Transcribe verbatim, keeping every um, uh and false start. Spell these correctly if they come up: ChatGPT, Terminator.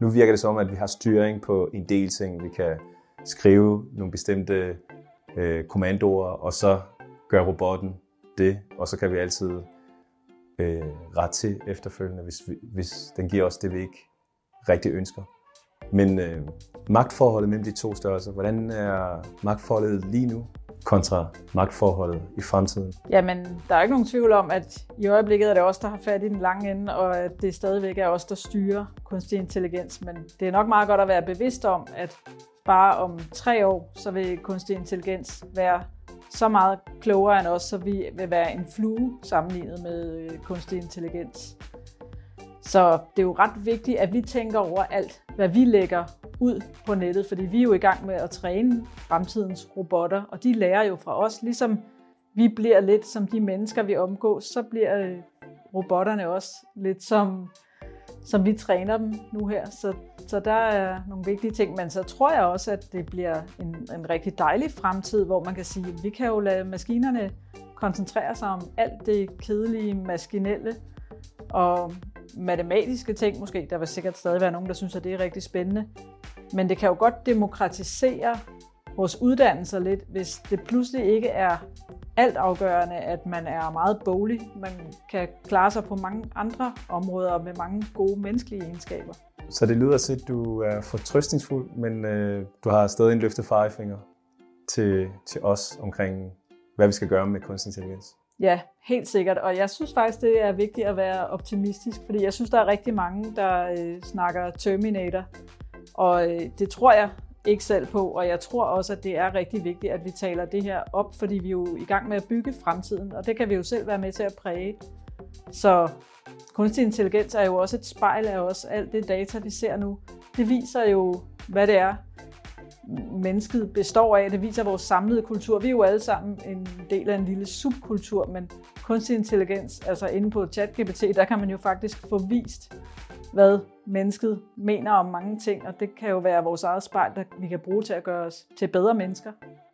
Nu virker det som, at vi har styring på en del ting. Vi kan skrive nogle bestemte øh, kommandoer, og så gør robotten det, og så kan vi altid øh, rette til efterfølgende, hvis, vi, hvis den giver os det, vi ikke rigtig ønsker. Men øh, magtforholdet mellem de to størrelser, hvordan er magtforholdet lige nu kontra magtforholdet i fremtiden? Jamen, der er ikke nogen tvivl om, at i øjeblikket er det os, der har fat i den lange ende, og at det stadigvæk er os, der styrer kunstig intelligens. Men det er nok meget godt at være bevidst om, at bare om tre år, så vil kunstig intelligens være så meget klogere end os, så vi vil være en flue sammenlignet med kunstig intelligens. Så det er jo ret vigtigt, at vi tænker over alt, hvad vi lægger ud på nettet, fordi vi er jo i gang med at træne fremtidens robotter, og de lærer jo fra os. Ligesom vi bliver lidt som de mennesker, vi omgås, så bliver robotterne også lidt som, som vi træner dem nu her. Så, så der er nogle vigtige ting, men så tror jeg også, at det bliver en, en rigtig dejlig fremtid, hvor man kan sige, at vi kan jo lade maskinerne koncentrere sig om alt det kedelige, maskinelle og matematiske ting måske. Der vil sikkert stadig være nogen, der synes, at det er rigtig spændende. Men det kan jo godt demokratisere vores uddannelser lidt, hvis det pludselig ikke er altafgørende, at man er meget boglig. Man kan klare sig på mange andre områder med mange gode menneskelige egenskaber. Så det lyder til, at du er fortrøstningsfuld, men øh, du har stadig en løftet pegefinger til, til os omkring, hvad vi skal gøre med kunstig intelligens. Ja, helt sikkert. Og jeg synes faktisk, det er vigtigt at være optimistisk, fordi jeg synes, der er rigtig mange, der øh, snakker Terminator. Og øh, det tror jeg ikke selv på, og jeg tror også, at det er rigtig vigtigt, at vi taler det her op, fordi vi er jo i gang med at bygge fremtiden, og det kan vi jo selv være med til at præge. Så kunstig intelligens er jo også et spejl af os. Alt det data, vi ser nu, det viser jo, hvad det er, mennesket består af. Det viser vores samlede kultur. Vi er jo alle sammen en del af en lille subkultur, men kunstig intelligens, altså inde på ChatGPT, der kan man jo faktisk få vist, hvad mennesket mener om mange ting, og det kan jo være vores eget spejl, der vi kan bruge til at gøre os til bedre mennesker.